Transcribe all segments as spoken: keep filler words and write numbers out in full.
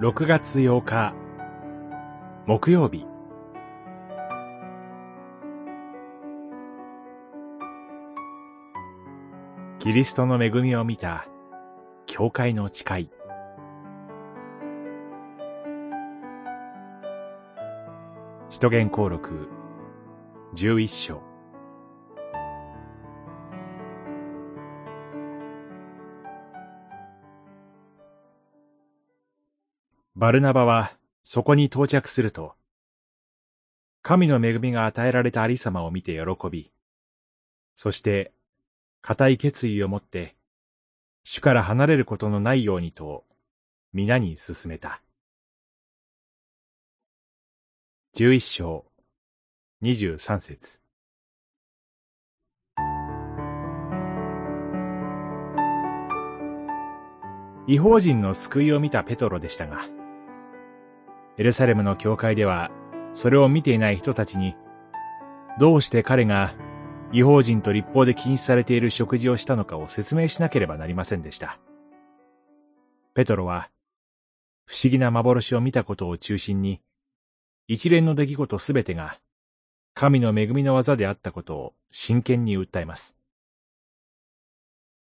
ろくがつようか木曜日。キリストの恵みを見た教会の誓い。使徒言行録じゅういっしょう。バルナバはそこに到着すると、神の恵みが与えられたありさまを見て喜び、そして固い決意を持って、主から離れることのないようにと、皆に勧めた。じゅういっしょうにじゅうさんせつ。異邦人の救いを見たペトロでしたが、エルサレムの教会ではそれを見ていない人たちに、どうして彼が異邦人と立法で禁止されている食事をしたのかを説明しなければなりませんでした。ペトロは不思議な幻を見たことを中心に、一連の出来事すべてが神の恵みの技であったことを真剣に訴えます。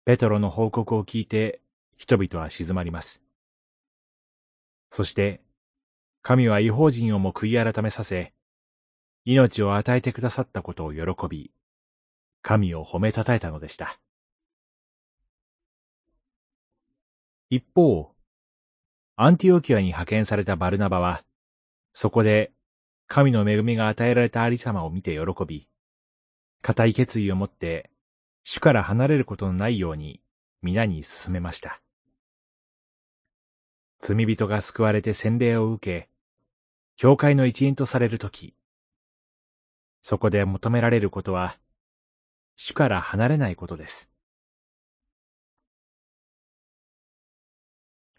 ペトロの報告を聞いて人々は静まります。そして神は異邦人をも悔い改めさせ、命を与えてくださったことを喜び、神を褒めたたえたのでした。一方、アンティオキアに派遣されたバルナバは、そこで神の恵みが与えられたありさまを見て喜び、固い決意を持って主から離れることのないように皆に勧めました。罪人が救われて洗礼を受け、教会の一員とされるとき、そこで求められることは、主から離れないことです。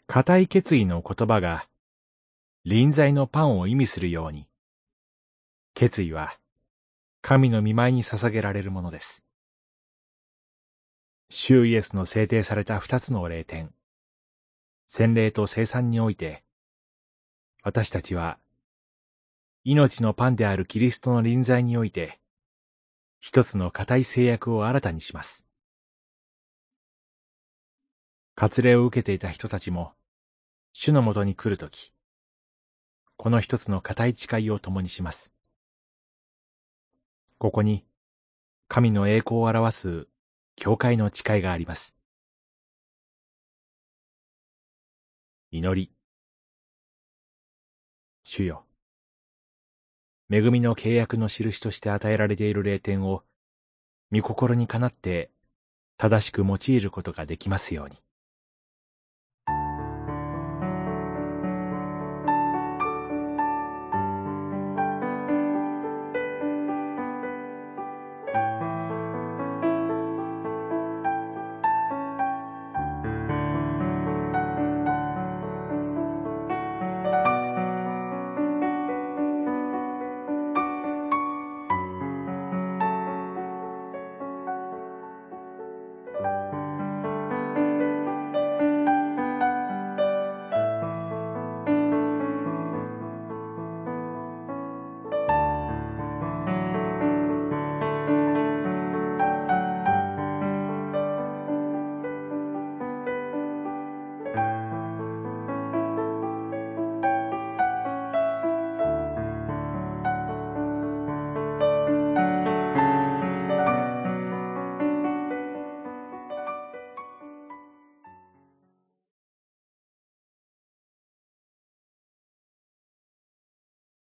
固い決意の言葉が、臨在のパンを意味するように、決意は神の御前に捧げられるものです。主イエスの制定された二つの礼典、洗礼と聖餐において、私たちは命のパンであるキリストの臨在において、一つの固い制約を新たにします。割礼を受けていた人たちも、主のもとに来るとき、この一つの固い誓いを共にします。ここに、神の栄光を表す教会の誓いがあります。祈り。主よ、恵みの契約の印として与えられている礼典を、御心にかなって正しく用いることができますように。